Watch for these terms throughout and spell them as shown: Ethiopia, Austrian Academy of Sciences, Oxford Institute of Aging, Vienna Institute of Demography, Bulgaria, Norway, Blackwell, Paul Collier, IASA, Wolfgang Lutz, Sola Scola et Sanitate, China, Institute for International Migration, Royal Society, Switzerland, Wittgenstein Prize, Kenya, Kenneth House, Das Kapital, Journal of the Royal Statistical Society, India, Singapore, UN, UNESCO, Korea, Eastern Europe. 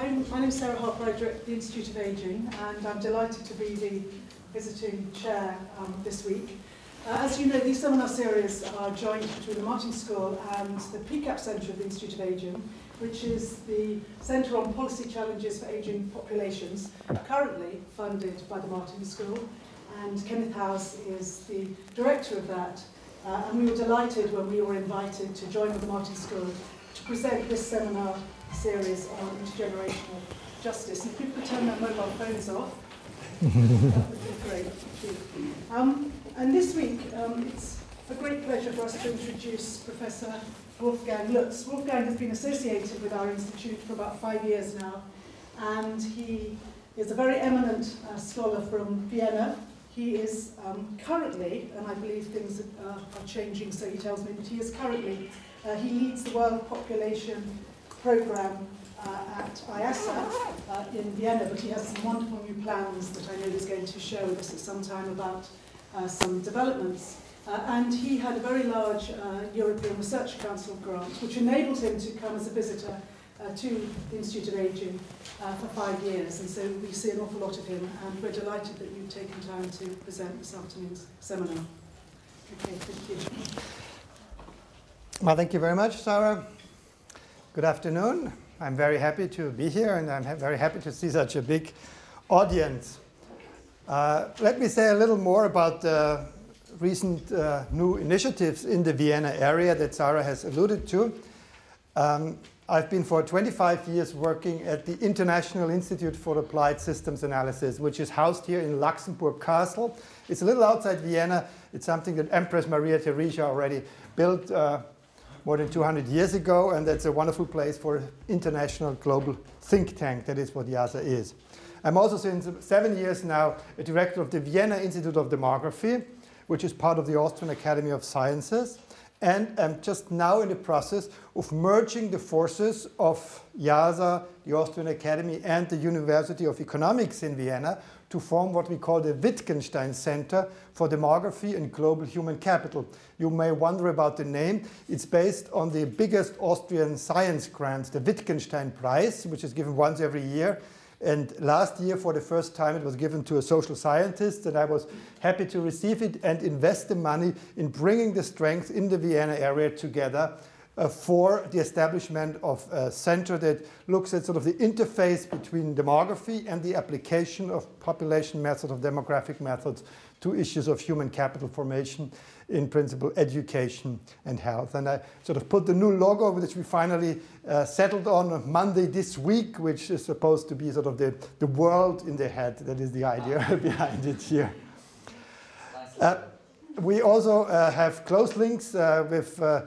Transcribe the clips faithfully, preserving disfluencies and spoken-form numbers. Hi, my name is Sarah Harper. I direct the Institute of Aging, and I'm delighted to be the visiting chair um, this week. Uh, as you know, these seminar series are joined between the Martin School and the P C A P Centre of the Institute of Aging, which is the Centre on Policy Challenges for Aging Populations, currently funded by the Martin School, and Kenneth House is the director of that. Uh, and we were delighted when we were invited to join with the Martin School to present this seminar series on intergenerational justice. And if people could turn their mobile phones off, that would be great. Um, and this week, um, it's a great pleasure for us to introduce Professor Wolfgang Lutz. Wolfgang has been associated with our institute for about five years now, and he is a very eminent uh, scholar from Vienna. He is um, currently, and I believe things uh, are changing, so he tells me, but he is currently, uh, he leads the World Population Programme uh, at I A S A uh, in Vienna, but he has some wonderful new plans that I know he's going to share with us at some time about uh, some developments. Uh, and he had a very large uh, European Research Council grant, which enabled him to come as a visitor uh, to the Institute of Aging uh, for five years. And so we see an awful lot of him, and we're delighted that you've taken time to present this afternoon's seminar. Okay, thank you. Well, thank you very much, Sarah. Good afternoon. I'm very happy to be here, and I'm ha- very happy to see such a big audience. Uh, let me say a little more about the recent uh, new initiatives in the Vienna area that Sarah has alluded to. Um, I've been for twenty-five years working at the International Institute for Applied Systems Analysis, which is housed here in Luxembourg Castle. It's a little outside Vienna. It's something that Empress Maria Theresia already built uh, more than two hundred years ago, and that's a wonderful place for international global think tank. That is what YASA is. I'm also, since seven years now, a director of the Vienna Institute of Demography, which is part of the Austrian Academy of Sciences, and I'm just now in the process of merging the forces of YASA, the Austrian Academy, and the University of Economics in Vienna to form what we call the Wittgenstein Center for Demography and Global Human Capital. You may wonder about the name. It's based on the biggest Austrian science grant, the Wittgenstein Prize, which is given once every year. And last year, for the first time, it was given to a social scientist, and I was happy to receive it and invest the money in bringing the strength in the Vienna area together uh, for the establishment of a center that looks at sort of the interface between demography and the application of population methods, of demographic methods, to issues of human capital formation, in principle education and health. And I sort of put the new logo, which we finally uh, settled on Monday this week, which is supposed to be sort of the, the world in the head. That is the idea wow. behind it here. Uh, we also uh, have close links uh, with uh,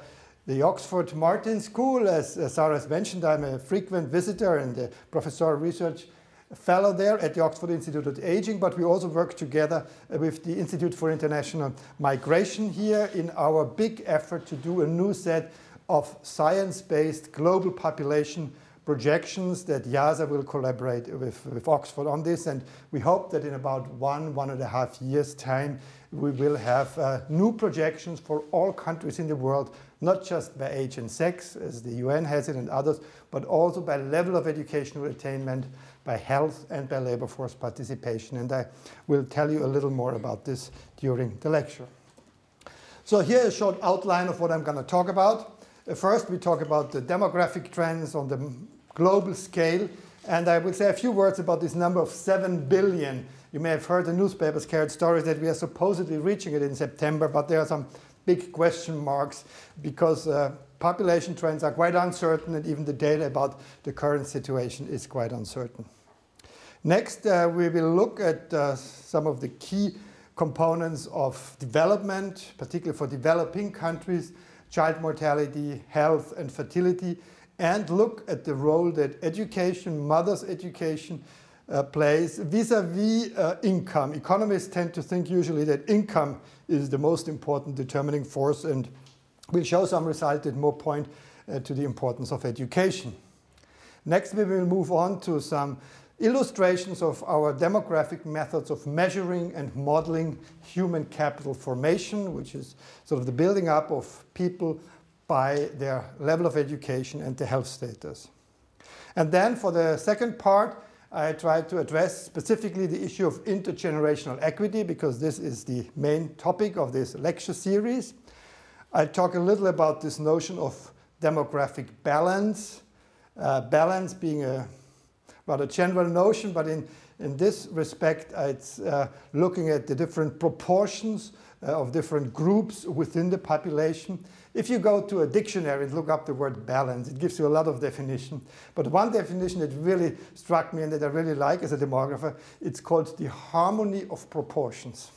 the Oxford Martin School. As uh, Sarah has mentioned, I'm a frequent visitor and a professor research fellow there at the Oxford Institute of Aging, but we also work together with the Institute for International Migration here in our big effort to do a new set of science-based global population projections that YASA will collaborate with, with Oxford on this. And we hope that in about one, one and a half years' time, we will have uh, new projections for all countries in the world, not just by age and sex, as the U N has it and others, but also by level of educational attainment, by health, and by labor force participation. And I will tell you a little more about this during the lecture. So here's a short outline of what I'm going to talk about. First, we talk about the demographic trends on the global scale. And I will say a few words about this number of seven billion. You may have heard the newspapers carried stories that we are supposedly reaching it in September, but there are some big question marks because uh, population trends are quite uncertain, and even the data about the current situation is quite uncertain. Next, uh, we will look at uh, some of the key components of development, particularly for developing countries, child mortality, health, and fertility, and look at the role that education, mother's education, Uh, plays vis-a-vis uh, income. Economists tend to think usually that income is the most important determining force, and we'll show some results that more point uh, to the importance of education. Next, we will move on to some illustrations of our demographic methods of measuring and modeling human capital formation, which is sort of the building up of people by their level of education and their health status. And then for the second part, I tried to address specifically the issue of intergenerational equity, because this is the main topic of this lecture series. I talk a little about this notion of demographic balance, uh, balance being a rather general notion, but in, in this respect, it's uh, looking at the different proportions uh, of different groups within the population. If you go to a dictionary and look up the word balance, it gives you a lot of definition. But one definition that really struck me and that I really like as a demographer, it's called the harmony of proportions.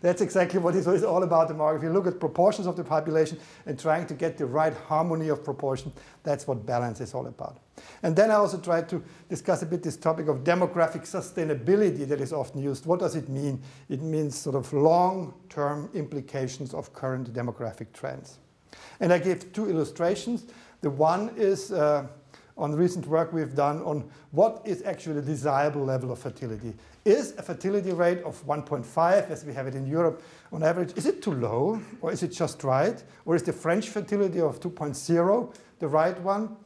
That's exactly what it's all about, demography. Look at proportions of the population and trying to get the right harmony of proportion. That's what balance is all about. And then I also tried to discuss a bit this topic of demographic sustainability that is often used. What does it mean? It means sort of long-term implications of current demographic trends. And I gave two illustrations. The one is uh, on recent work we've done on what is actually the desirable level of fertility. Is a fertility rate of one point five, as we have it in Europe, on average, is it too low, or is it just right? Or is the French fertility of two point zero the right one?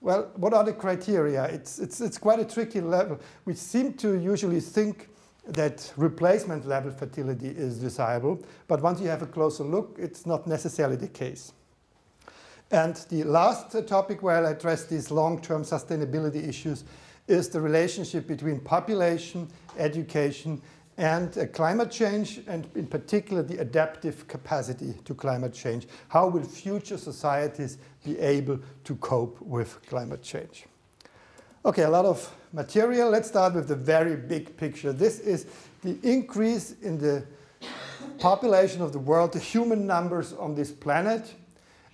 Well, what are the criteria? It's, it's, it's quite a tricky level. We seem to usually think that replacement level fertility is desirable, but once you have a closer look, it's not necessarily the case. And the last topic where I address these long-term sustainability issues is the relationship between population, education, and uh, climate change, and in particular the adaptive capacity to climate change. How will future societies be able to cope with climate change? Okay, a lot of material. Let's start with the very big picture. This is the increase in the population of the world, the human numbers on this planet.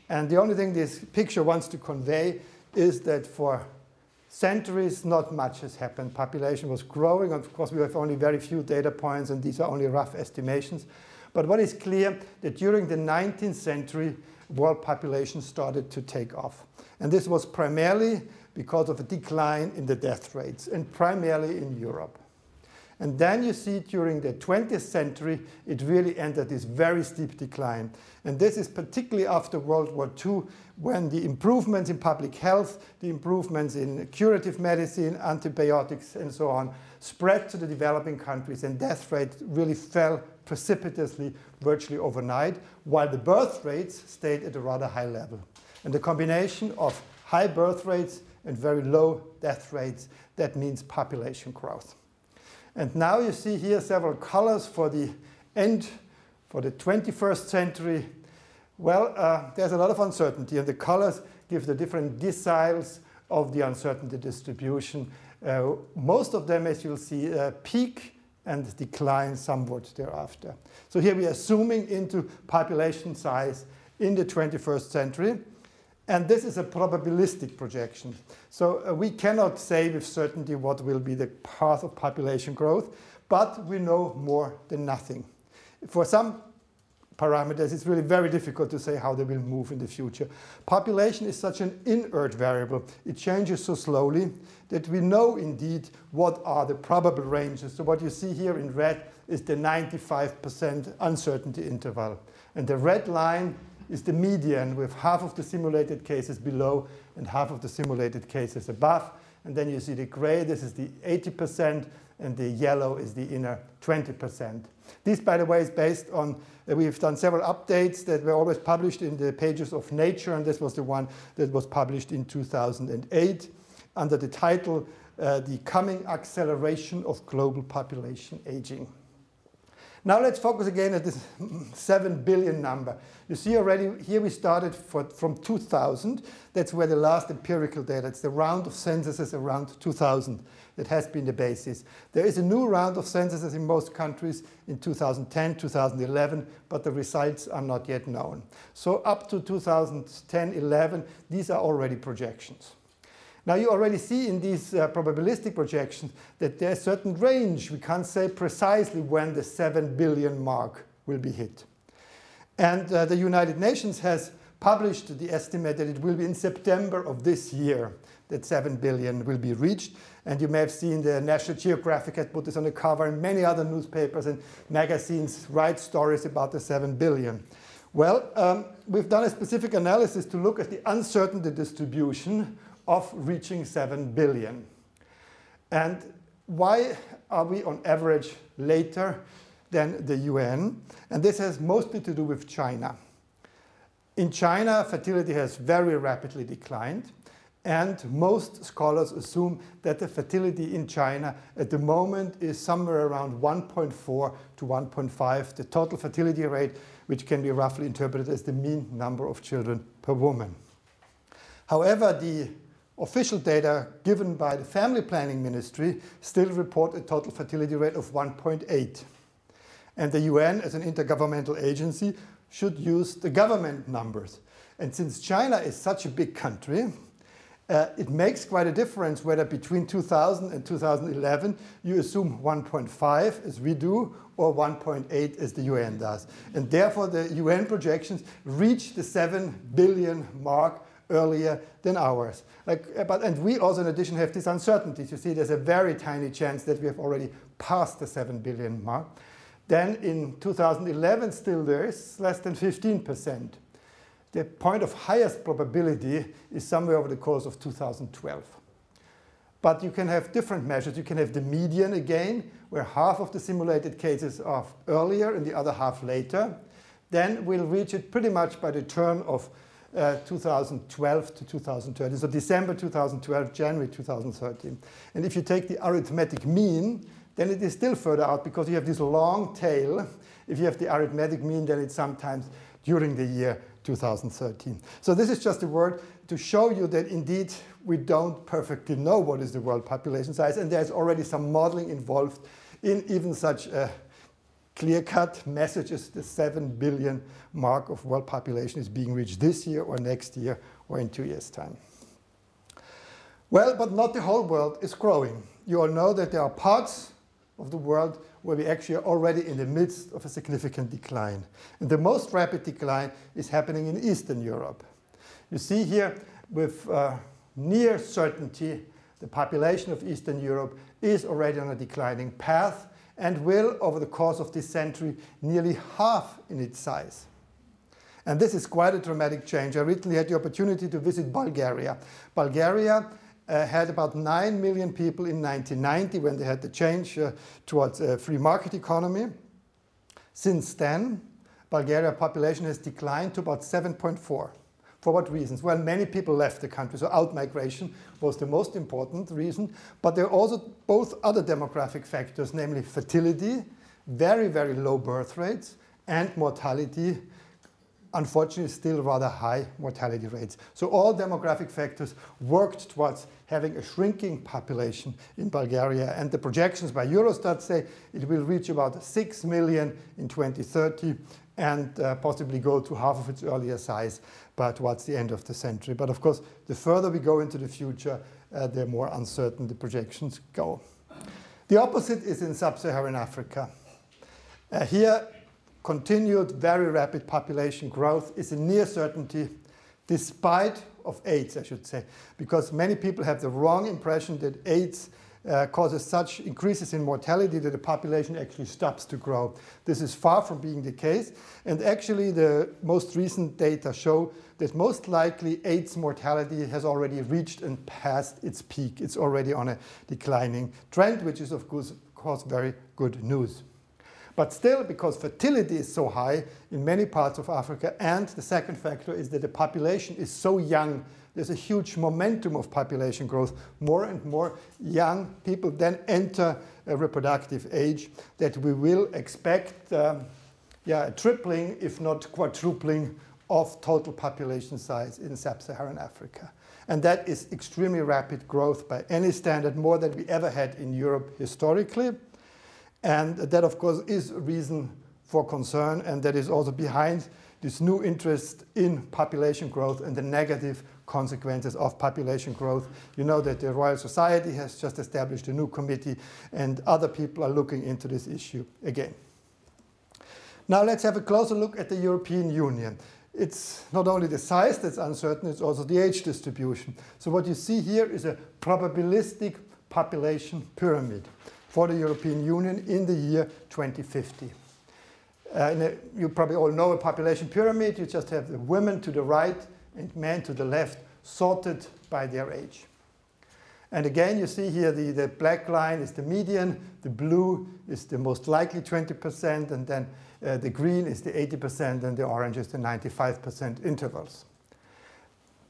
And the only thing this picture wants to convey is that for centuries, not much has happened. Population was growing. Of course, we have only very few data points, and these are only rough estimations. But what is clear, that during the nineteenth century, world population started to take off. And this was primarily because of a decline in the death rates, and primarily in Europe. And then you see during the twentieth century, it really entered this very steep decline. And this is particularly after World War Two, when the improvements in public health, the improvements in curative medicine, antibiotics, and so on, spread to the developing countries, and death rate really fell precipitously virtually overnight, while the birth rates stayed at a rather high level. And the combination of high birth rates and very low death rates, that means population growth. And now you see here several colors for the end, for the twenty-first century. Well, uh, there's a lot of uncertainty, and the colors give the different deciles of the uncertainty distribution. Uh, most of them, as you'll see, uh, peak and decline somewhat thereafter. So here we are zooming into population size in the twenty-first century. And this is a probabilistic projection. So uh, we cannot say with certainty what will be the path of population growth, but we know more than nothing. For some parameters, it's really very difficult to say how they will move in the future. Population is such an inert variable. It changes so slowly that we know indeed what are the probable ranges. So what you see here in red is the ninety-five percent uncertainty interval. And the red line is the median, with half of the simulated cases below and half of the simulated cases above. And then you see the gray, this is the eighty percent, and the yellow is the inner twenty percent. This, by the way, is based on, uh, we've done several updates that were always published in the pages of Nature, and this was the one that was published in two thousand eight under the title, uh, The Coming Acceleration of Global Population Aging. Now let's focus again at this seven billion number. You see already, here we started for, from two thousand. That's where the last empirical data, it's the round of censuses around two thousand that has been the basis. There is a new round of censuses in most countries in two thousand ten, two thousand eleven, but the results are not yet known. So up to two thousand ten, eleven, these are already projections. Now you already see in these uh, probabilistic projections that there's a certain range. We can't say precisely when the seven billion mark will be hit. And uh, the United Nations has published the estimate that it will be in September of this year that seven billion will be reached. And you may have seen the National Geographic had put this on the cover, and many other newspapers and magazines write stories about the seven billion. Well, um, we've done a specific analysis to look at the uncertainty distribution of reaching seven billion. And why are we on average later than the U N? And this has mostly to do with China. In China, fertility has very rapidly declined, and most scholars assume that the fertility in China at the moment is somewhere around one point four to one point five, the total fertility rate, which can be roughly interpreted as the mean number of children per woman. However, the official data given by the Family Planning Ministry still report a total fertility rate of one point eight. And the U N, as an intergovernmental agency, should use the government numbers. And since China is such a big country, Uh, it makes quite a difference whether between two thousand and two thousand eleven you assume one point five as we do or one point eight as the U N does. And therefore the U N projections reach the seven billion mark earlier than ours. Like, but, and we also in addition have these uncertainties. You see there's a very tiny chance that we have already passed the seven billion mark. Then in two thousand eleven still there is less than fifteen percent. The point of highest probability is somewhere over the course of two thousand twelve. But you can have different measures. You can have the median again, where half of the simulated cases are earlier and the other half later. Then we'll reach it pretty much by the turn of uh, two thousand twelve to two thousand thirteen. So December two thousand twelve, January two thousand thirteen. And if you take the arithmetic mean, then it is still further out because you have this long tail. If you have the arithmetic mean, then it's sometimes during the year two thousand thirteen. So this is just a word to show you that indeed we don't perfectly know what is the world population size, and there's already some modeling involved in even such a clear-cut message as the seven billion mark of world population is being reached this year or next year or in two years' time. Well, but not the whole world is growing. You all know that there are parts of the world where we actually are already in the midst of a significant decline. And the most rapid decline is happening in Eastern Europe. You see here with uh, near certainty the population of Eastern Europe is already on a declining path and will over the course of this century nearly half in its size. And this is quite a dramatic change. I recently had the opportunity to visit Bulgaria. Bulgaria Uh, had about nine million people in nineteen ninety when they had the change uh, towards a free market economy. Since then, Bulgaria's population has declined to about seven point four. For what reasons? Well, many people left the country, so outmigration was the most important reason. But there are also both other demographic factors, namely fertility, very, very low birth rates, and mortality. Unfortunately, still rather high mortality rates. So all demographic factors worked towards having a shrinking population in Bulgaria. And the projections by Eurostat say it will reach about six million in twenty thirty and uh, possibly go to half of its earlier size but towards the end of the century. But of course, the further we go into the future, uh, the more uncertain the projections go. The opposite is in sub-Saharan Africa. Uh, here, continued very rapid population growth is a near certainty, despite of AIDS, I should say, because many people have the wrong impression that AIDS uh, causes such increases in mortality that the population actually stops to grow. This is far from being the case, and actually the most recent data show that most likely AIDS mortality has already reached and passed its peak. It's already on a declining trend, which is of course, of course very good news. But still, because fertility is so high in many parts of Africa, and the second factor is that the population is so young, there's a huge momentum of population growth. More and more young people then enter a reproductive age that we will expect um, yeah, a tripling, if not quadrupling, of total population size in sub-Saharan Africa. And that is extremely rapid growth by any standard, more than we ever had in Europe historically. And that, of course, is a reason for concern, and that is also behind this new interest in population growth and the negative consequences of population growth. You know that the Royal Society has just established a new committee, and other people are looking into this issue again. Now let's have a closer look at the European Union. It's not only the size that's uncertain, it's also the age distribution. So what you see here is a probabilistic population pyramid for the European Union in the year twenty fifty. Uh, and, uh, you probably all know a population pyramid. You just have the women to the right and men to the left sorted by their age. And again, you see here the, the black line is the median, the blue is the most likely twenty percent, and then uh, the green is the eighty percent, and the orange is the ninety-five percent intervals.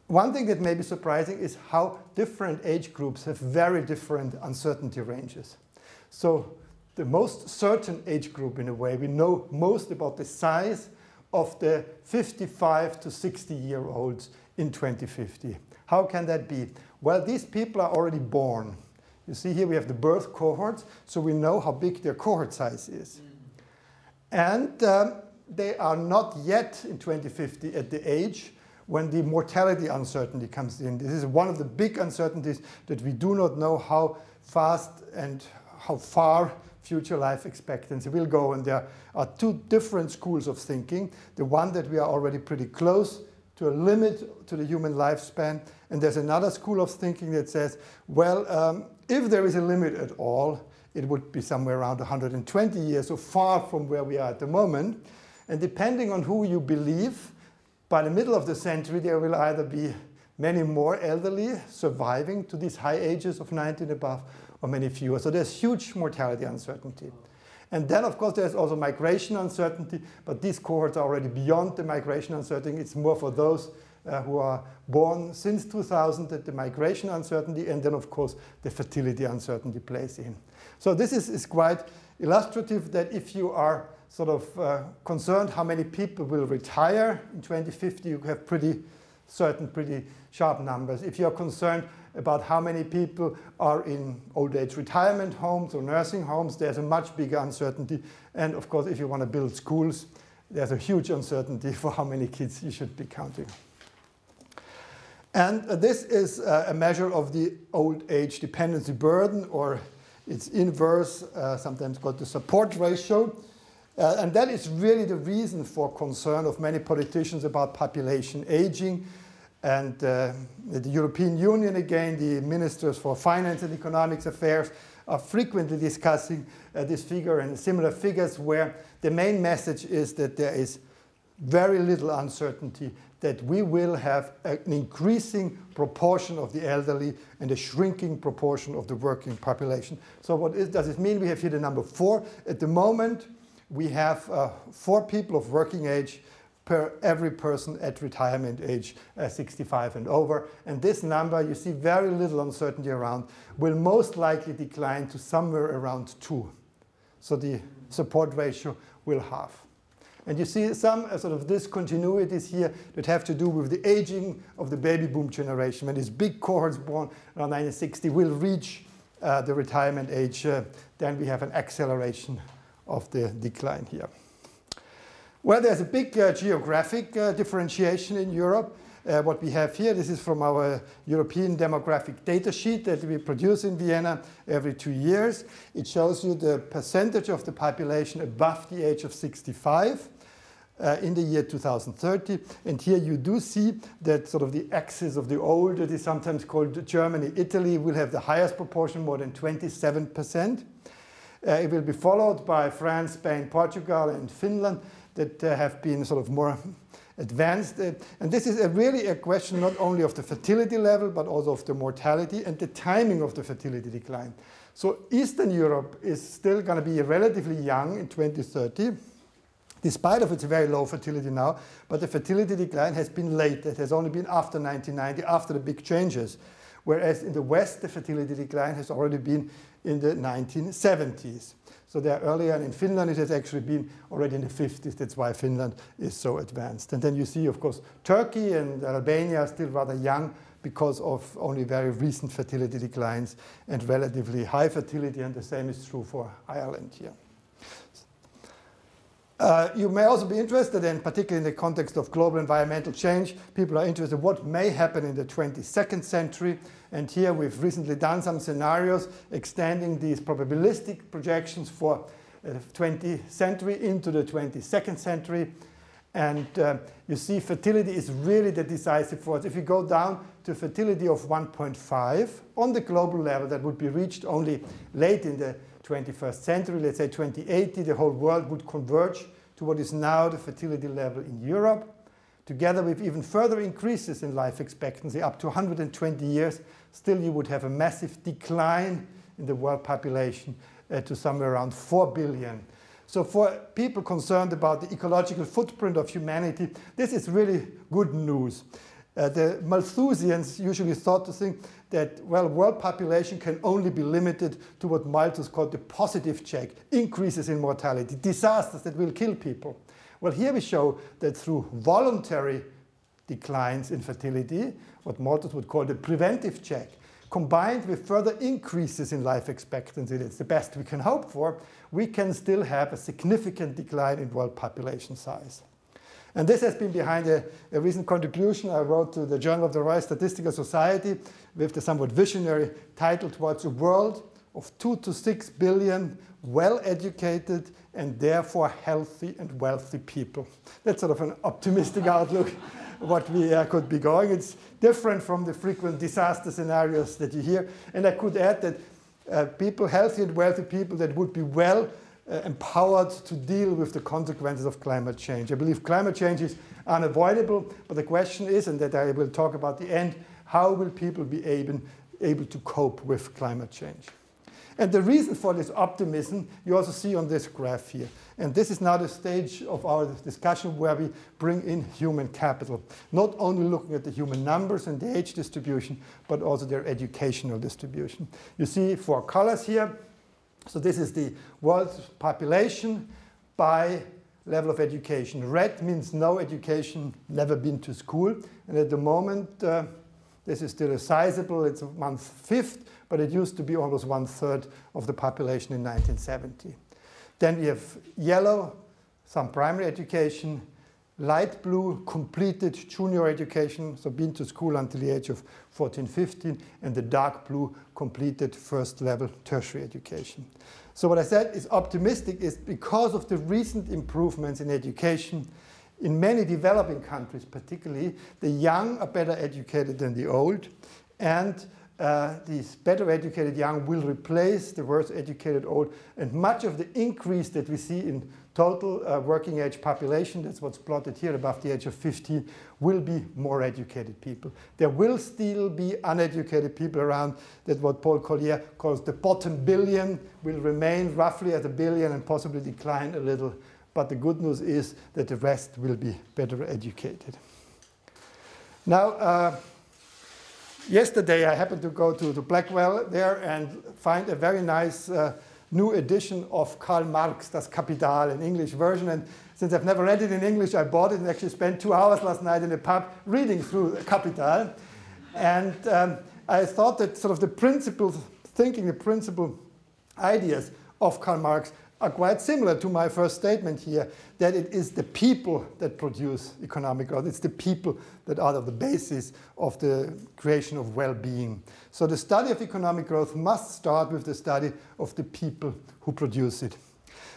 One thing that may be surprising is how different age groups have very different uncertainty ranges. So the most certain age group, in a way, we know most about the size of the fifty-five to sixty year olds in twenty fifty. How can that be? Well, these people are already born. You see here we have the birth cohorts, so we know how big their cohort size is. And um, they are not yet in twenty fifty at the age when the mortality uncertainty comes in. This is one of the big uncertainties, that we do not know how fast and how far future life expectancy will go. And there are two different schools of thinking. The one that we are already pretty close to a limit to the human lifespan. And there's another school of thinking that says, well, um, if there is a limit at all, it would be somewhere around one hundred twenty years, so far from where we are at the moment. And depending on who you believe, by the middle of the century, there will either be many more elderly surviving to these high ages of ninety and above, or many fewer. So there's huge mortality uncertainty. And then, of course, there's also migration uncertainty, but these cohorts are already beyond the migration uncertainty. It's more for those uh, who are born since two thousand that the migration uncertainty, and then, of course, the fertility uncertainty plays in. So this is, is quite illustrative that if you are sort of uh, concerned how many people will retire in twenty fifty, you have pretty certain, pretty sharp numbers. If you are concerned about how many people are in old age retirement homes or nursing homes, there's a much bigger uncertainty. And of course, if you want to build schools, there's a huge uncertainty for how many kids you should be counting. And this is a measure of the old age dependency burden, or its inverse, uh, sometimes called the support ratio. Uh, and that is really the reason for concern of many politicians about population aging. And uh, the European Union, again, the ministers for finance and economic affairs are frequently discussing uh, this figure and similar figures, where the main message is that there is very little uncertainty that we will have an increasing proportion of the elderly and a shrinking proportion of the working population. So what is, does it mean? We have here the number four. At the moment, we have uh, four people of working age per every person at retirement age uh, sixty-five and over. And this number, you see very little uncertainty around, will most likely decline to somewhere around two. So the support ratio will halve. And you see some uh, sort of discontinuities here that have to do with the aging of the baby boom generation. When these big cohorts born around nineteen sixty will reach uh, the retirement age, uh, then we have an acceleration of the decline here. Well, there's a big uh, geographic uh, differentiation in Europe. Uh, what we have here, this is from our European demographic data sheet that we produce in Vienna every two years. It shows you the percentage of the population above the age of sixty-five uh, in the year two thousand thirty. And here you do see that sort of the axis of the old, that is sometimes called Germany, Italy, will have the highest proportion, more than twenty-seven percent. Uh, it will be followed by France, Spain, Portugal, and Finland that uh, have been sort of more advanced. Uh, and this is a really a question not only of the fertility level, but also of the mortality and the timing of the fertility decline. So Eastern Europe is still going to be relatively young in twenty thirty, despite of its very low fertility now. But the fertility decline has been late. It has only been after nineteen ninety, after the big changes. Whereas in the West, the fertility decline has already been in the nineteen seventies. So there earlier, and in Finland, it has actually been already in the fifties. That's why Finland is so advanced. And then you see, of course, Turkey and Albania are still rather young because of only very recent fertility declines and relatively high fertility. And the same is true for Ireland here. Uh, you may also be interested in, particularly in the context of global environmental change, people are interested in what may happen in the twenty-second century. And here we've recently done some scenarios extending these probabilistic projections for the uh, twentieth century into the twenty-second century. And uh, you see fertility is really the decisive force. If you go down to fertility of one point five on the global level, that would be reached only late in the twenty-first century, let's say twenty eighty, the whole world would converge to what is now the fertility level in Europe. together with even further increases in life expectancy up to one hundred twenty years, still you would have a massive decline in the world population uh, to somewhere around four billion. So for people concerned about the ecological footprint of humanity, this is really good news. Uh, the Malthusians usually thought to think that, well, world population can only be limited to what Malthus called the positive check, increases in mortality, disasters that will kill people. Well, here we show that through voluntary declines in fertility, what Malthus would call the preventive check, combined with further increases in life expectancy, that's the best we can hope for, we can still have a significant decline in world population size. And this has been behind a, a recent contribution I wrote to the Journal of the Royal Statistical Society with the somewhat visionary title "Towards a World of Two to Six Billion Well-Educated and Therefore Healthy and Wealthy People." That's sort of an optimistic outlook what we uh, could be going. It's different from the frequent disaster scenarios that you hear. And I could add that uh, people, healthy and wealthy people that would be well Uh, empowered to deal with the consequences of climate change. I believe climate change is unavoidable, but the question is, and that I will talk about at the end, how will people be able, able to cope with climate change? And the reason for this optimism you also see on this graph here. And this is now the stage of our discussion where we bring in human capital, not only looking at the human numbers and the age distribution, but also their educational distribution. You see four colors here. So this is the world's population by level of education. Red means no education, never been to school. And at the moment, uh, this is still a sizable, it's one-fifth, but it used to be almost one-third of the population in nineteen seventy. Then we have yellow, some primary education, light blue, completed junior education, so been to school until the age of fourteen, fifteen, and the dark blue, completed first level tertiary education. So what I said is optimistic is because of the recent improvements in education. In many developing countries particularly, the young are better educated than the old, and uh, these better educated young will replace the worse educated old, and much of the increase that we see in total uh, working age population, that's what's plotted here above the age of fifteen, will be more educated people. There will still be uneducated people around. That what Paul Collier calls the bottom billion will remain roughly at a billion and possibly decline a little. But the good news is that the rest will be better educated. Now, uh, yesterday I happened to go to, to Blackwell there and find a very nice uh, new edition of Karl Marx, Das Kapital, an English version. And since I've never read it in English, I bought it and actually spent two hours last night in a pub reading through Kapital. And um, I thought that sort of the principal thinking, the principal ideas of Karl Marx are quite similar to my first statement here, that it is the people that produce economic growth. It's the people that are the basis of the creation of well-being. So the study of economic growth must start with the study of the people who produce it.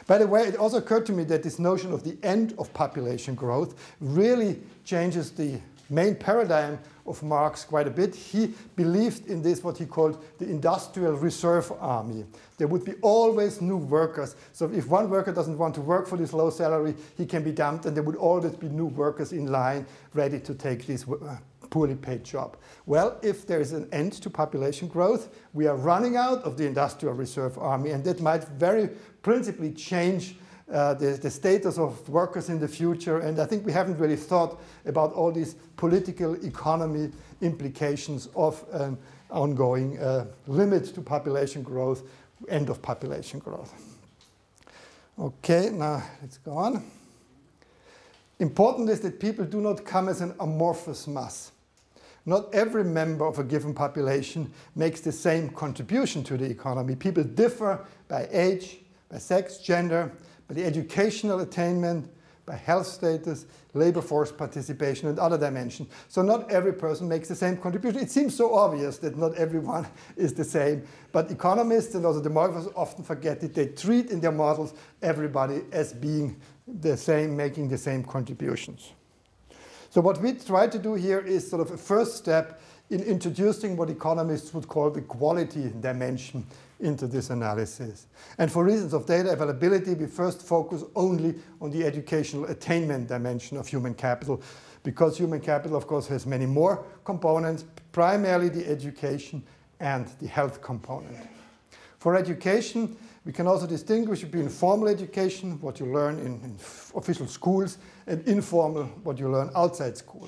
By the way, it also occurred to me that this notion of the end of population growth really changes the main paradigm of Marx quite a bit. He believed in this, what he called the industrial reserve army. There would be always new workers. So if one worker doesn't want to work for this low salary, he can be dumped, and there would always be new workers in line ready to take this poorly paid job. Well, if there is an end to population growth, we are running out of the industrial reserve army, and that might very principally change Uh, the, the status of workers in the future. And I think we haven't really thought about all these political economy implications of an ongoing uh, limit to population growth, end of population growth. Okay, now let's go on. Important is that people do not come as an amorphous mass. Not every member of a given population makes the same contribution to the economy. People differ by age, by sex, gender, by the educational attainment, by health status, labor force participation, and other dimensions. So not every person makes the same contribution. It seems so obvious that not everyone is the same, but economists and also demographers often forget that they treat in their models everybody as being the same, making the same contributions. So what we try to do here is sort of a first step in introducing what economists would call the quality dimension into this analysis. And for reasons of data availability, we first focus only on the educational attainment dimension of human capital, because human capital, of course, has many more components, primarily the education and the health component. For education, we can also distinguish between formal education, what you learn in, in official schools, and informal, what you learn outside school.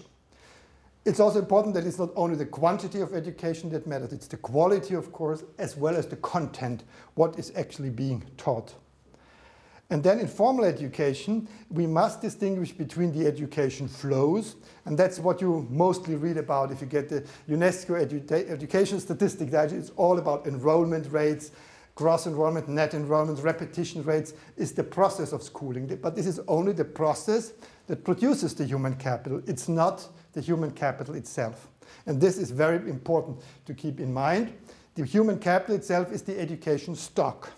It's also important that it's not only the quantity of education that matters, it's the quality, of course, as well as the content, what is actually being taught. And then in formal education, we must distinguish between the education flows, and that's what you mostly read about if you get the UNESCO edu- Education Statistics Digest. It's all about enrollment rates, gross enrollment, net enrollment, repetition rates. It's the process of schooling, but this is only the process that produces the human capital. It's not the human capital itself. And this is very important to keep in mind. The human capital itself is the education stock.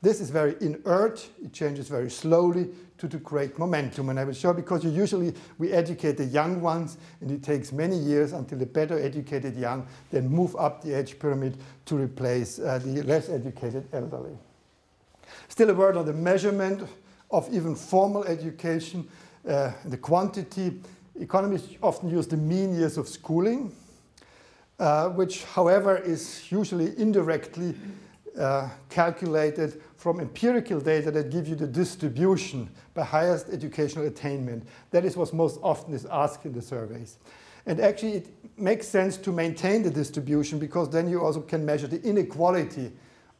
This is very inert, it changes very slowly to, to create momentum. And I will show, because you usually, we educate the young ones, and it takes many years until the better educated young then move up the age pyramid to replace uh, the less educated elderly. Still a word on the measurement of even formal education, uh, the quantity. Economists often use the mean years of schooling, uh, which, however, is usually indirectly uh, calculated from empirical data that give you the distribution by highest educational attainment. That is what most often is asked in the surveys. And actually, it makes sense to maintain the distribution, because then you also can measure the inequality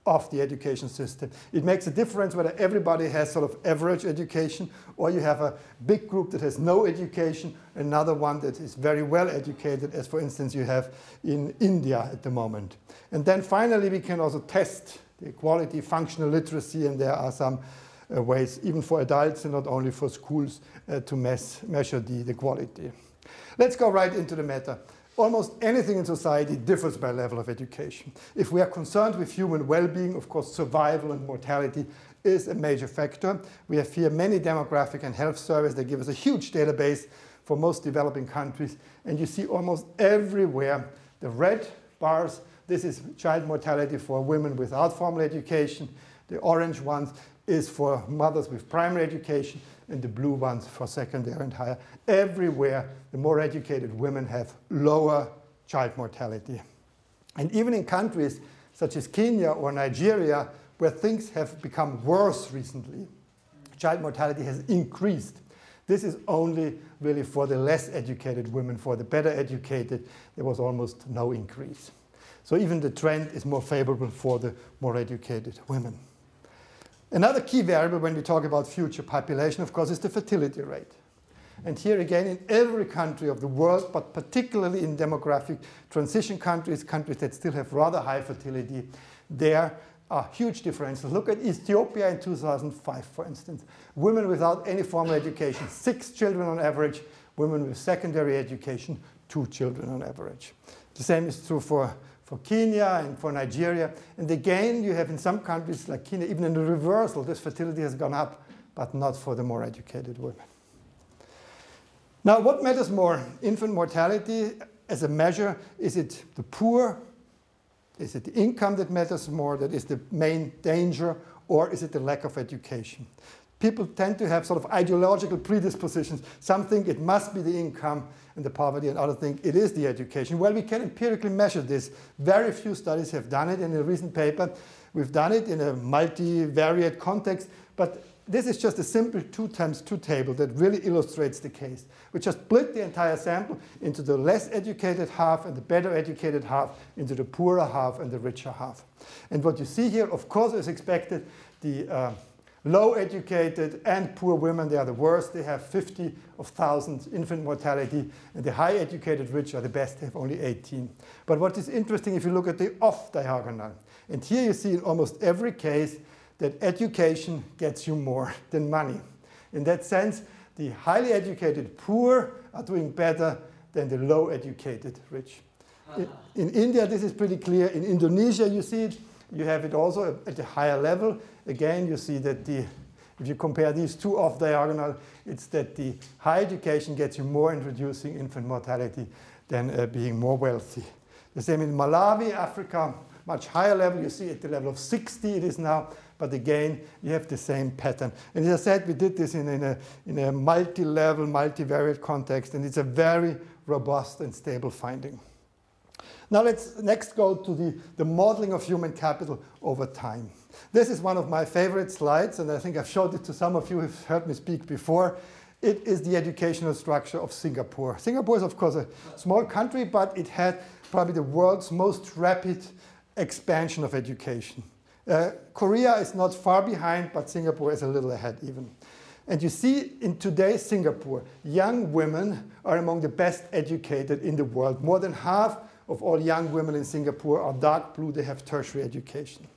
of the education system. It makes a difference whether everybody has sort of average education, or you have a big group that has no education, another one that is very well educated, as for instance you have in India at the moment. And then finally we can also test the equality, functional literacy, and there are some uh, ways, even for adults and not only for schools, uh, to mes- measure the, the quality. Let's go right into the matter. Almost anything in society differs by level of education. If we are concerned with human well-being, of course, survival and mortality is a major factor. We have here many demographic and health surveys that give us a huge database for most developing countries. And you see almost everywhere the red bars. This is child mortality for women without formal education. The orange ones is for mothers with primary education, and the blue ones for secondary and higher. Everywhere, the more educated women have lower child mortality. And even in countries such as Kenya or Nigeria, where things have become worse recently, child mortality has increased. This is only really for the less educated women. For the better educated, there was almost no increase. So even the trend is more favorable for the more educated women. Another key variable when we talk about future population, of course, is the fertility rate. And here again, in every country of the world, but particularly in demographic transition countries, countries that still have rather high fertility, there are huge differences. Look at Ethiopia in two thousand five, for instance. Women without any formal education, six children on average. Women with secondary education, two children on average. The same is true for for Kenya and for Nigeria. And again, you have in some countries like Kenya, even in the reversal, this fertility has gone up, but not for the more educated women. Now, what matters more? Infant mortality as a measure, is it the poor? Is it the income that matters more, that is the main danger, or is it the lack of education? People tend to have sort of ideological predispositions. Some think it must be the income and the poverty, and others think it is the education. Well, we can empirically measure this. Very few studies have done it. In a recent paper, we've done it in a multivariate context. But this is just a simple two times two table that really illustrates the case. We just split the entire sample into the less educated half and the better educated half, into the poorer half and the richer half. And what you see here, of course, is expected. The uh, Low educated and poor women, they are the worst. They have fifty of thousands infant mortality. And the high educated rich are the best, they have only eighteen. But what is interesting, if you look at the off diagonal, and here you see in almost every case that education gets you more than money. In that sense, the highly educated poor are doing better than the low educated rich. In, in India, this is pretty clear. In Indonesia, you see it. You have it also at a higher level. Again, you see that the, if you compare these two off diagonal, it's that the high education gets you more in reducing infant mortality than uh, being more wealthy. The same in Malawi, Africa, much higher level. You see at the level of sixty it is now. But again, you have the same pattern. And as I said, we did this in, in a, in a multi-level, multivariate context, and it's a very robust and stable finding. Now let's next go to the, the modeling of human capital over time. This is one of my favorite slides, and I think I've showed it to some of you who have heard me speak before. It is the educational structure of Singapore. Singapore is, of course, a small country, but it had probably the world's most rapid expansion of education. Uh, Korea is not far behind, but Singapore is a little ahead even. And you see, in today's Singapore, young women are among the best educated in the world. More than half of all young women in Singapore are dark blue. They have tertiary education.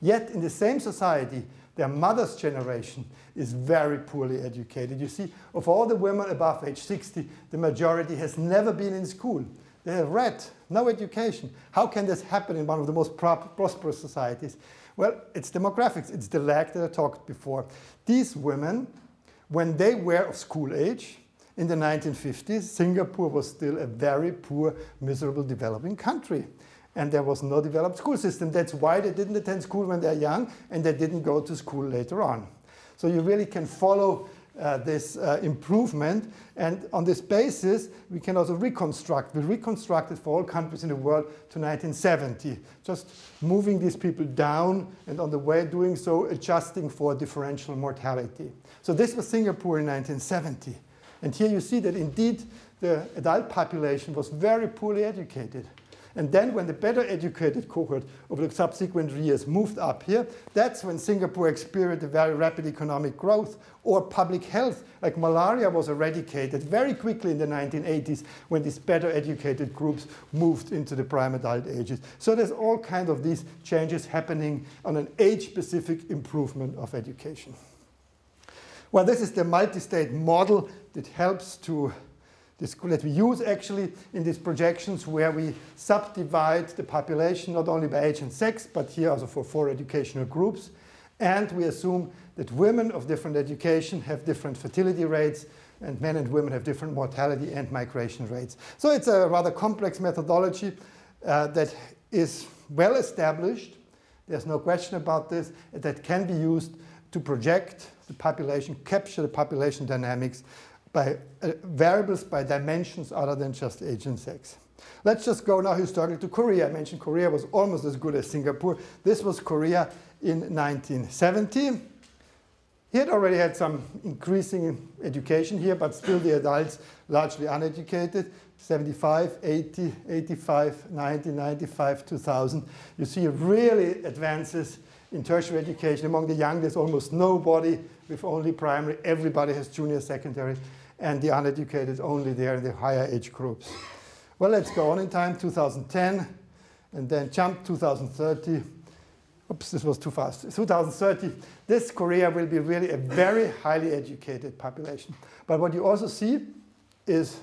Yet, in the same society, their mother's generation is very poorly educated. You see, of all the women above age sixty, the majority has never been in school. They have read, no education. How can this happen in one of the most prosperous societies? Well, it's demographics. It's the lag that I talked before. These women, when they were of school age, in the nineteen fifties, Singapore was still a very poor, miserable, developing country. And there was no developed school system. That's why they didn't attend school when they're young, and they didn't go to school later on. So you really can follow uh, this uh, improvement. And on this basis, we can also reconstruct. We reconstructed for all countries in the world to nineteen seventy, just moving these people down, and on the way doing so, adjusting for differential mortality. So this was Singapore in nineteen seventy. And here you see that indeed the adult population was very poorly educated. And then when the better educated cohort over the subsequent years moved up here, that's when Singapore experienced a very rapid economic growth, or public health, like malaria was eradicated very quickly in the nineteen eighties when these better educated groups moved into the prime adult ages. So there's all kinds of these changes happening on an age-specific improvement of education. Well, this is the multi-state model that helps to that we use actually in these projections, where we subdivide the population not only by age and sex, but here also for four educational groups. And we assume that women of different education have different fertility rates, and men and women have different mortality and migration rates. So it's a rather complex methodology uh, that is well established. There's no question about this. That can be used to project the population, capture the population dynamics by uh, variables, by dimensions other than just age and sex. Let's just go now historically to Korea. I mentioned Korea was almost as good as Singapore. This was Korea in nineteen seventy. He had already had some increasing education here, but still the adults largely uneducated. seventy-five, eighty, eighty-five, ninety, ninety-five, two thousand. You see really advances in tertiary education. Among the young, there's almost nobody with only primary. Everybody has junior, secondary, and the uneducated only there in the higher age groups. Well, let's go on in time, two thousand ten, and then jump two thousand thirty. Oops, this was too fast. two thousand thirty, this Korea will be really a very highly educated population. But what you also see is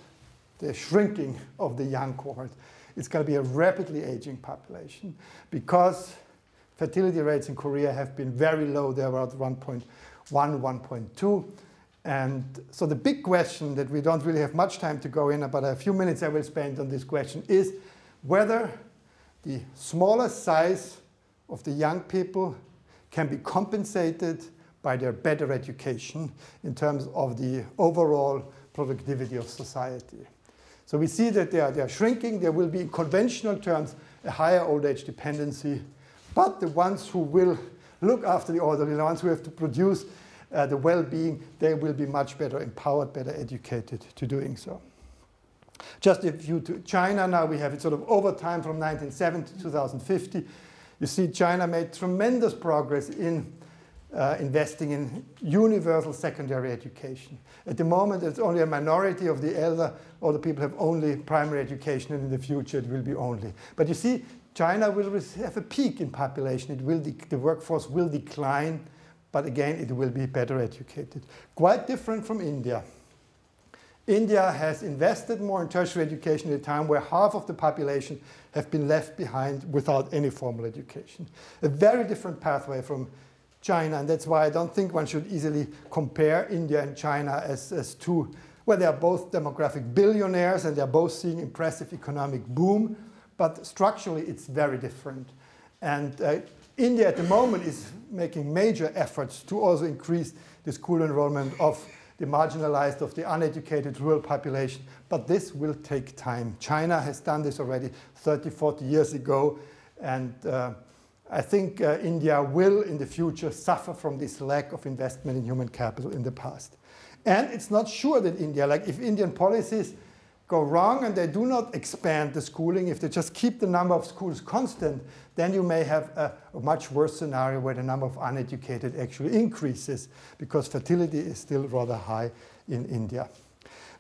the shrinking of the young cohort. It's going to be a rapidly aging population, because fertility rates in Korea have been very low. They're about one point one, one point two. And so the big question that we don't really have much time to go in, but a few minutes I will spend on this question, is whether the smaller size of the young people can be compensated by their better education in terms of the overall productivity of society. So we see that they are, they are shrinking. There will be, in conventional terms, a higher old age dependency. But the ones who will look after the elderly, the ones who have to produce uh, the well-being, they will be much better empowered, better educated to doing so. Just a view to China now, we have it sort of over time from nineteen seventy to two thousand fifty. You see China made tremendous progress in uh, investing in universal secondary education. At the moment, it's only a minority of the elder, or the people have only primary education, and in the future it will be only. But you see, China will have a peak in population. It will dec- the workforce will decline, but again, it will be better educated. Quite different from India. India has invested more in tertiary education at a time where half of the population have been left behind without any formal education. A very different pathway from China, and that's why I don't think one should easily compare India and China as, as two. Well, they are both demographic billionaires, and they are both seeing impressive economic boom. But structurally, it's very different. And uh, India at the moment is making major efforts to also increase the school enrollment of the marginalized, of the uneducated rural population. But this will take time. China has done this already thirty, forty years ago. And uh, I think uh, India will, in the future, suffer from this lack of investment in human capital in the past. And it's not sure that India, like if Indian policies go wrong and they do not expand the schooling, if they just keep the number of schools constant, then you may have a, a much worse scenario where the number of uneducated actually increases because fertility is still rather high in India.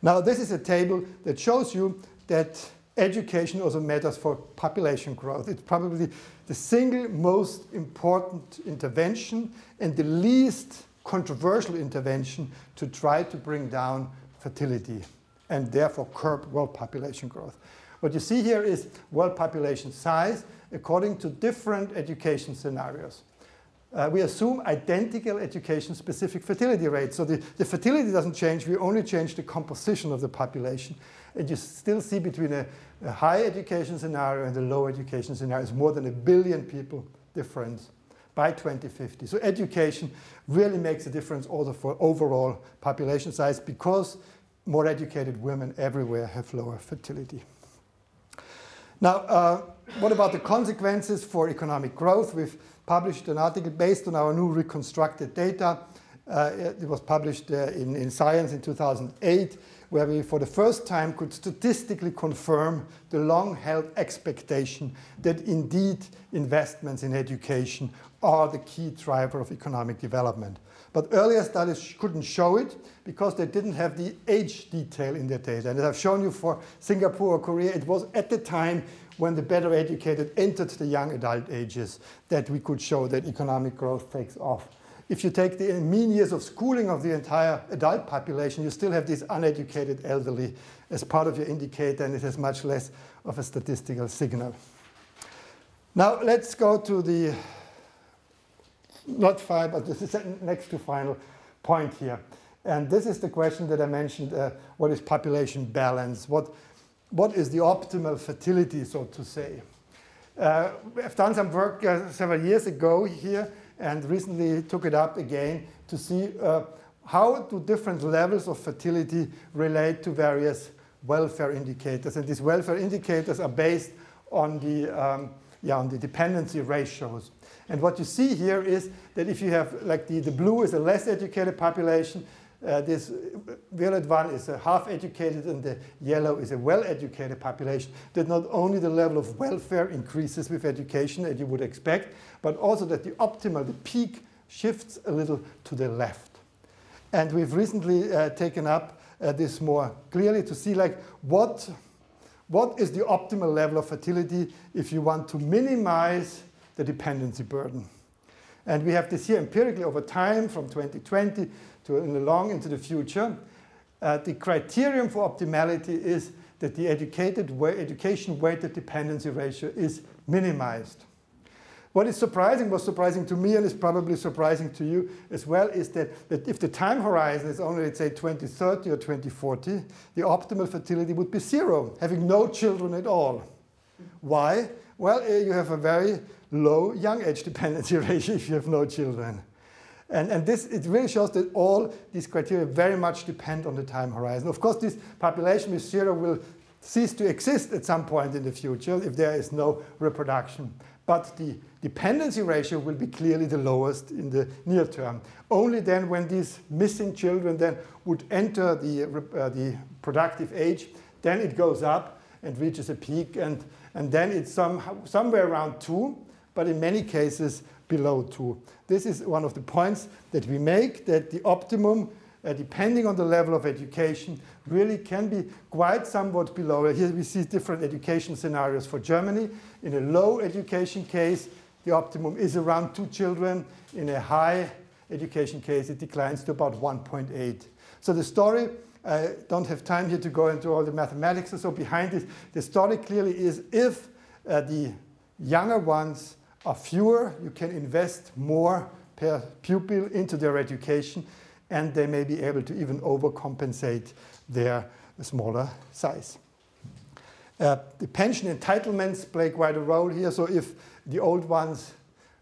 Now, this is a table that shows you that education also matters for population growth. It's probably the single most important intervention and the least controversial intervention to try to bring down fertility and therefore curb world population growth. What you see here is world population size according to different education scenarios. Uh, we assume identical education-specific fertility rates. So the, the fertility doesn't change, we only change the composition of the population. And you still see between a, a high education scenario and a low education scenario is more than a billion people difference by twenty fifty. So education really makes a difference also for overall population size because more educated women everywhere have lower fertility. Now, uh, what about the consequences for economic growth? We've published an article based on our new reconstructed data. Uh, it was published uh, in, in Science in two thousand eight, where we for the first time could statistically confirm the long-held expectation that indeed investments in education are the key driver of economic development. But earlier studies couldn't show it because they didn't have the age detail in their data. And as I've shown you for Singapore or Korea, it was at the time when the better educated entered the young adult ages that we could show that economic growth takes off. If you take the mean years of schooling of the entire adult population, you still have these uneducated elderly as part of your indicator, and it has much less of a statistical signal. Now let's go to the not final, but the next to final point here. And this is the question that I mentioned, uh, what is population balance? What, what is the optimal fertility, so to say? Uh, I've done some work uh, several years ago here, and recently took it up again to see uh, how do different levels of fertility relate to various welfare indicators. And these welfare indicators are based on the, um, yeah, on the dependency ratios. And what you see here is that if you have, like the, the blue is a less educated population, uh, this violet one is a half educated, and the yellow is a well-educated population, that not only the level of welfare increases with education, as you would expect, but also that the optimal, the peak, shifts a little to the left. And we've recently uh, taken up uh, this more clearly to see like what, what is the optimal level of fertility if you want to minimize the dependency burden. And we have this here empirically over time from twenty twenty to in the long into the future. Uh, the criterion for optimality is that the educated education-weighted dependency ratio is minimized. What is surprising, was surprising to me and is probably surprising to you as well, is that, that if the time horizon is only, let's say, twenty thirty or twenty forty, the optimal fertility would be zero, having no children at all. Why? Well, you have a very low young age dependency ratio if you have no children. And, and this, it really shows that all these criteria very much depend on the time horizon. Of course, this population with zero will cease to exist at some point in the future if there is no reproduction. But the dependency ratio will be clearly the lowest in the near term. Only then when these missing children then would enter the, uh, the productive age, then it goes up and reaches a peak, and, and then it's somehow, somewhere around two, but in many cases below two. This is one of the points that we make, that the optimum, uh, depending on the level of education, really can be quite somewhat below. Here we see different education scenarios for Germany. In a low education case, the optimum is around two children. In a high education case, it declines to about one point eight. So the story, I don't have time here to go into all the mathematics or so behind this. The story clearly is if uh, the younger ones are fewer, you can invest more per pupil into their education, and they may be able to even overcompensate their smaller size. Uh, the pension entitlements play quite a role here. So if the old ones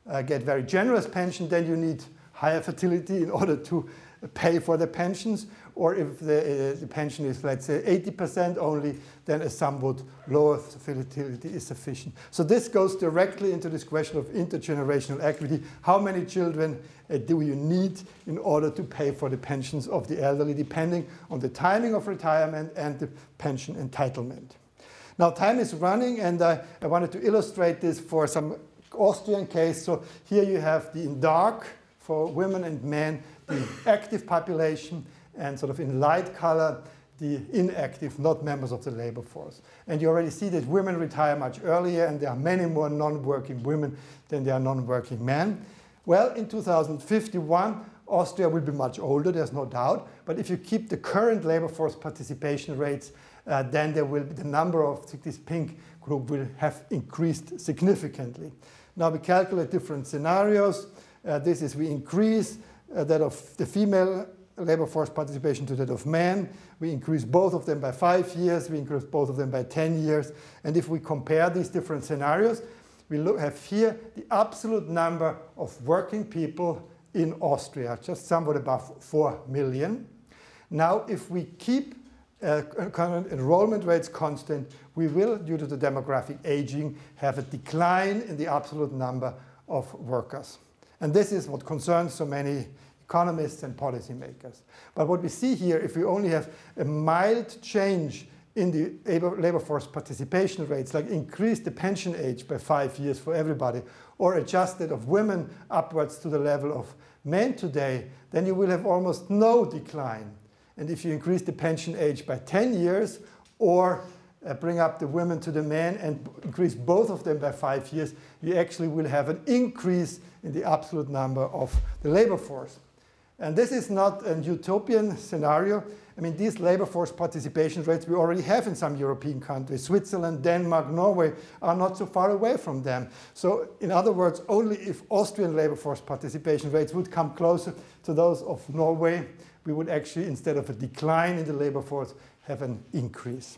uh, get very generous pension, then you need higher fertility in order to pay for the pensions. Or if the, uh, the pension is, let's say, eighty percent only, then a somewhat lower fertility is sufficient. So this goes directly into this question of intergenerational equity. How many children uh, do you need in order to pay for the pensions of the elderly, depending on the timing of retirement and the pension entitlement? Now, time is running, and I, I wanted to illustrate this for some Austrian case. So here you have the in dark for women and men, the active population, and sort of in light color, the inactive, not members of the labor force. And you already see that women retire much earlier, and there are many more non-working women than there are non-working men. Well, in two thousand fifty-one, Austria will be much older, there's no doubt. But if you keep the current labor force participation rates, uh, then there will be the number of this pink group will have increased significantly. Now we calculate different scenarios. Uh, this is we increase uh, that of the female labor force participation to that of men. We increase both of them by five years. We increase both of them by ten years. And if we compare these different scenarios, we look, have here the absolute number of working people in Austria, just somewhat above four million. Now, if we keep uh, current enrollment rates constant, we will, due to the demographic aging, have a decline in the absolute number of workers. And this is what concerns so many economists and policymakers. But what we see here, if we only have a mild change in the labor force participation rates, like increase the pension age by five years for everybody, or adjust that of women upwards to the level of men today, then you will have almost no decline. And if you increase the pension age by ten years, or uh, bring up the women to the men and increase both of them by five years, you actually will have an increase in the absolute number of the labor force. And this is not an utopian scenario. I mean, these labor force participation rates we already have in some European countries. Switzerland, Denmark, Norway are not so far away from them. So in other words, only if Austrian labor force participation rates would come closer to those of Norway, we would actually, instead of a decline in the labor force, have an increase.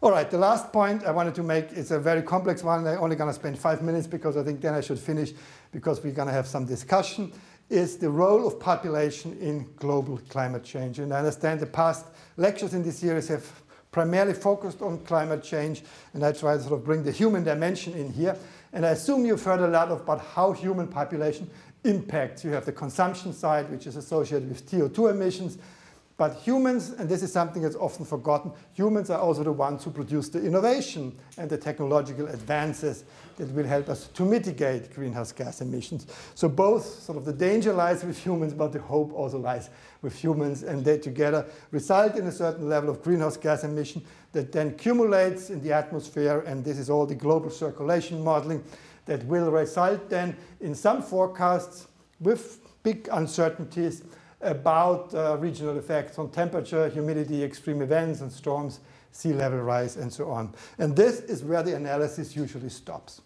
All right, the last point I wanted to make is a very complex one. I'm only going to spend five minutes because I think then I should finish because we're going to have some discussion. Is the role of population in global climate change. And I understand the past lectures in this series have primarily focused on climate change, and I try to sort of bring the human dimension in here. And I assume you've heard a lot about how human population impacts. You have the consumption side, which is associated with C O two emissions. But humans, and this is something that's often forgotten, humans are also the ones who produce the innovation and the technological advances that will help us to mitigate greenhouse gas emissions. So both sort of the danger lies with humans, but the hope also lies with humans, and they together result in a certain level of greenhouse gas emission that then accumulates in the atmosphere, and this is all the global circulation modeling that will result then in some forecasts with big uncertainties about uh, regional effects on temperature, humidity, extreme events and storms, sea level rise, and so on. And this is where the analysis usually stops.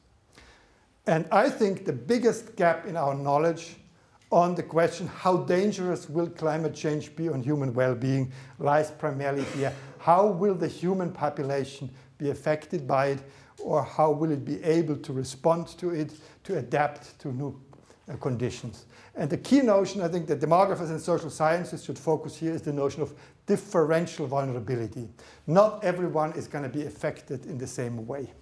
And I think the biggest gap in our knowledge on the question, how dangerous will climate change be on human well-being, lies primarily here. How will the human population be affected by it, or how will it be able to respond to it, to adapt to new uh, conditions? And the key notion I think that demographers and social sciences should focus here is the notion of differential vulnerability. Not everyone is going to be affected in the same way.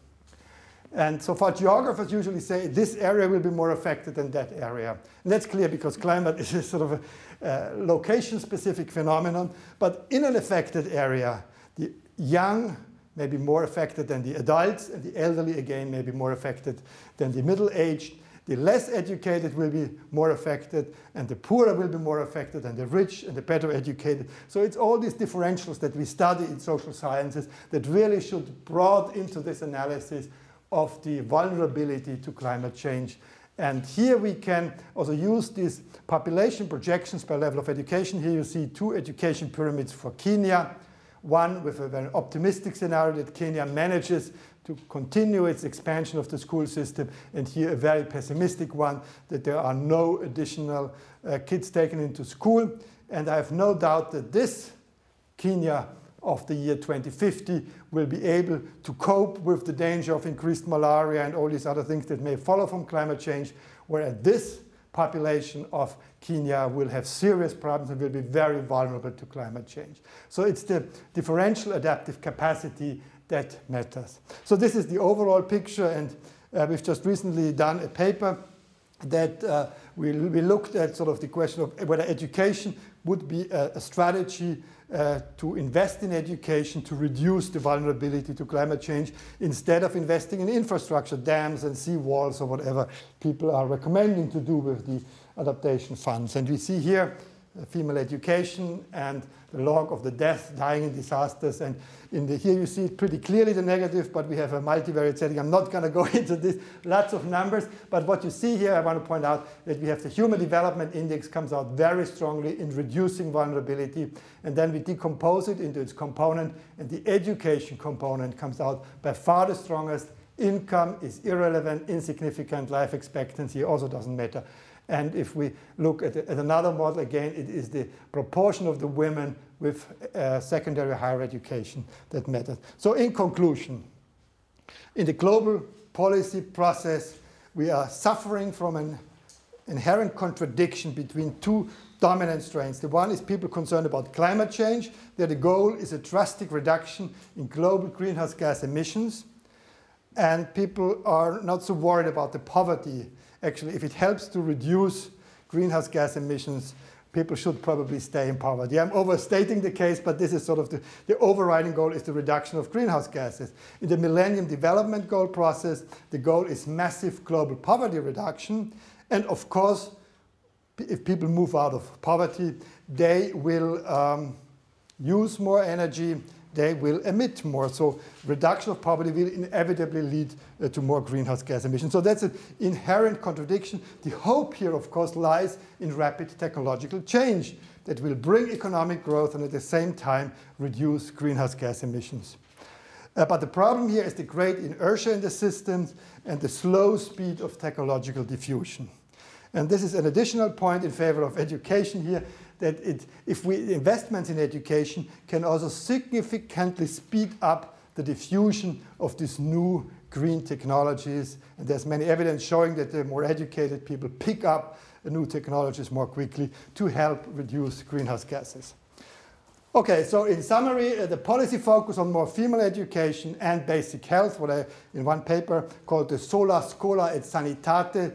And so far, geographers usually say this area will be more affected than that area. And that's clear because climate is a sort of a uh, location-specific phenomenon. But in an affected area, the young may be more affected than the adults, and the elderly, again, may be more affected than the middle-aged. The less educated will be more affected, and the poorer will be more affected, and the rich and the better educated. So it's all these differentials that we study in social sciences that really should be brought into this analysis of the vulnerability to climate change. And here we can also use these population projections by level of education. Here you see two education pyramids for Kenya, one with a very optimistic scenario that Kenya manages to continue its expansion of the school system, and here a very pessimistic one that there are no additional uh, kids taken into school. And I have no doubt that this Kenya of the year twenty fifty will be able to cope with the danger of increased malaria and all these other things that may follow from climate change, whereas this population of Kenya will have serious problems and will be very vulnerable to climate change. So it's the differential adaptive capacity that matters. So this is the overall picture, and uh, we've just recently done a paper that uh, we, we looked at sort of the question of whether education would be a, a strategy uh, to invest in education to reduce the vulnerability to climate change instead of investing in infrastructure, dams and sea walls or whatever people are recommending to do with the adaptation funds. And we see here uh, female education and the log of the death, dying in disasters. And in the, here you see it pretty clearly the negative, but we have a multivariate setting. I'm not going to go into this, lots of numbers. But what you see here, I want to point out that we have the Human Development Index comes out very strongly in reducing vulnerability. And then we decompose it into its component. And the education component comes out by far the strongest. Income is irrelevant, insignificant, life expectancy also doesn't matter. And if we look at, at another model, again, it is the proportion of the women with uh, secondary higher education that matters. So in conclusion, in the global policy process, we are suffering from an inherent contradiction between two dominant strains. The one is people concerned about climate change, that the goal is a drastic reduction in global greenhouse gas emissions. And people are not so worried about the poverty. Actually, if it helps to reduce greenhouse gas emissions, people should probably stay in poverty. I'm overstating the case, but this is sort of the, the overriding goal is the reduction of greenhouse gases. In the Millennium Development Goal process, the goal is massive global poverty reduction. And of course, if people move out of poverty, they will um, use more energy, they will emit more. So reduction of poverty will inevitably lead uh, to more greenhouse gas emissions. So that's an inherent contradiction. The hope here, of course, lies in rapid technological change that will bring economic growth and at the same time reduce greenhouse gas emissions. Uh, but the problem here is the great inertia in the systems and the slow speed of technological diffusion. And this is an additional point in favor of education here, that it, if we investments in education can also significantly speed up the diffusion of these new green technologies. And there's many evidence showing that the more educated people pick up new technologies more quickly to help reduce greenhouse gases. Okay, so in summary, uh, the policy focus on more female education and basic health, what I, in one paper called the Sola Scola et Sanitate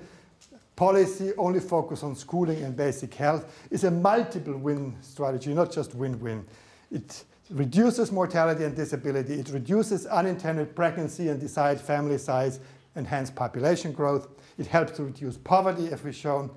policy, only focus on schooling and basic health, is a multiple win strategy, not just win-win. It reduces mortality and disability. It reduces unintended pregnancy and desired family size, and hence population growth. It helps to reduce poverty, as we've shown.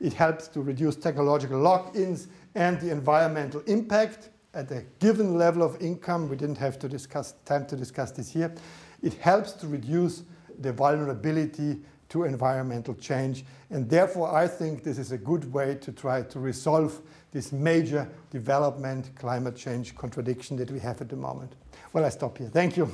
It helps to reduce technological lock-ins and the environmental impact at a given level of income. We didn't have to discuss, time to discuss this here. It helps to reduce the vulnerability to environmental change. And therefore, I think this is a good way to try to resolve this major development climate change contradiction that we have at the moment. Well, I stop here. Thank you.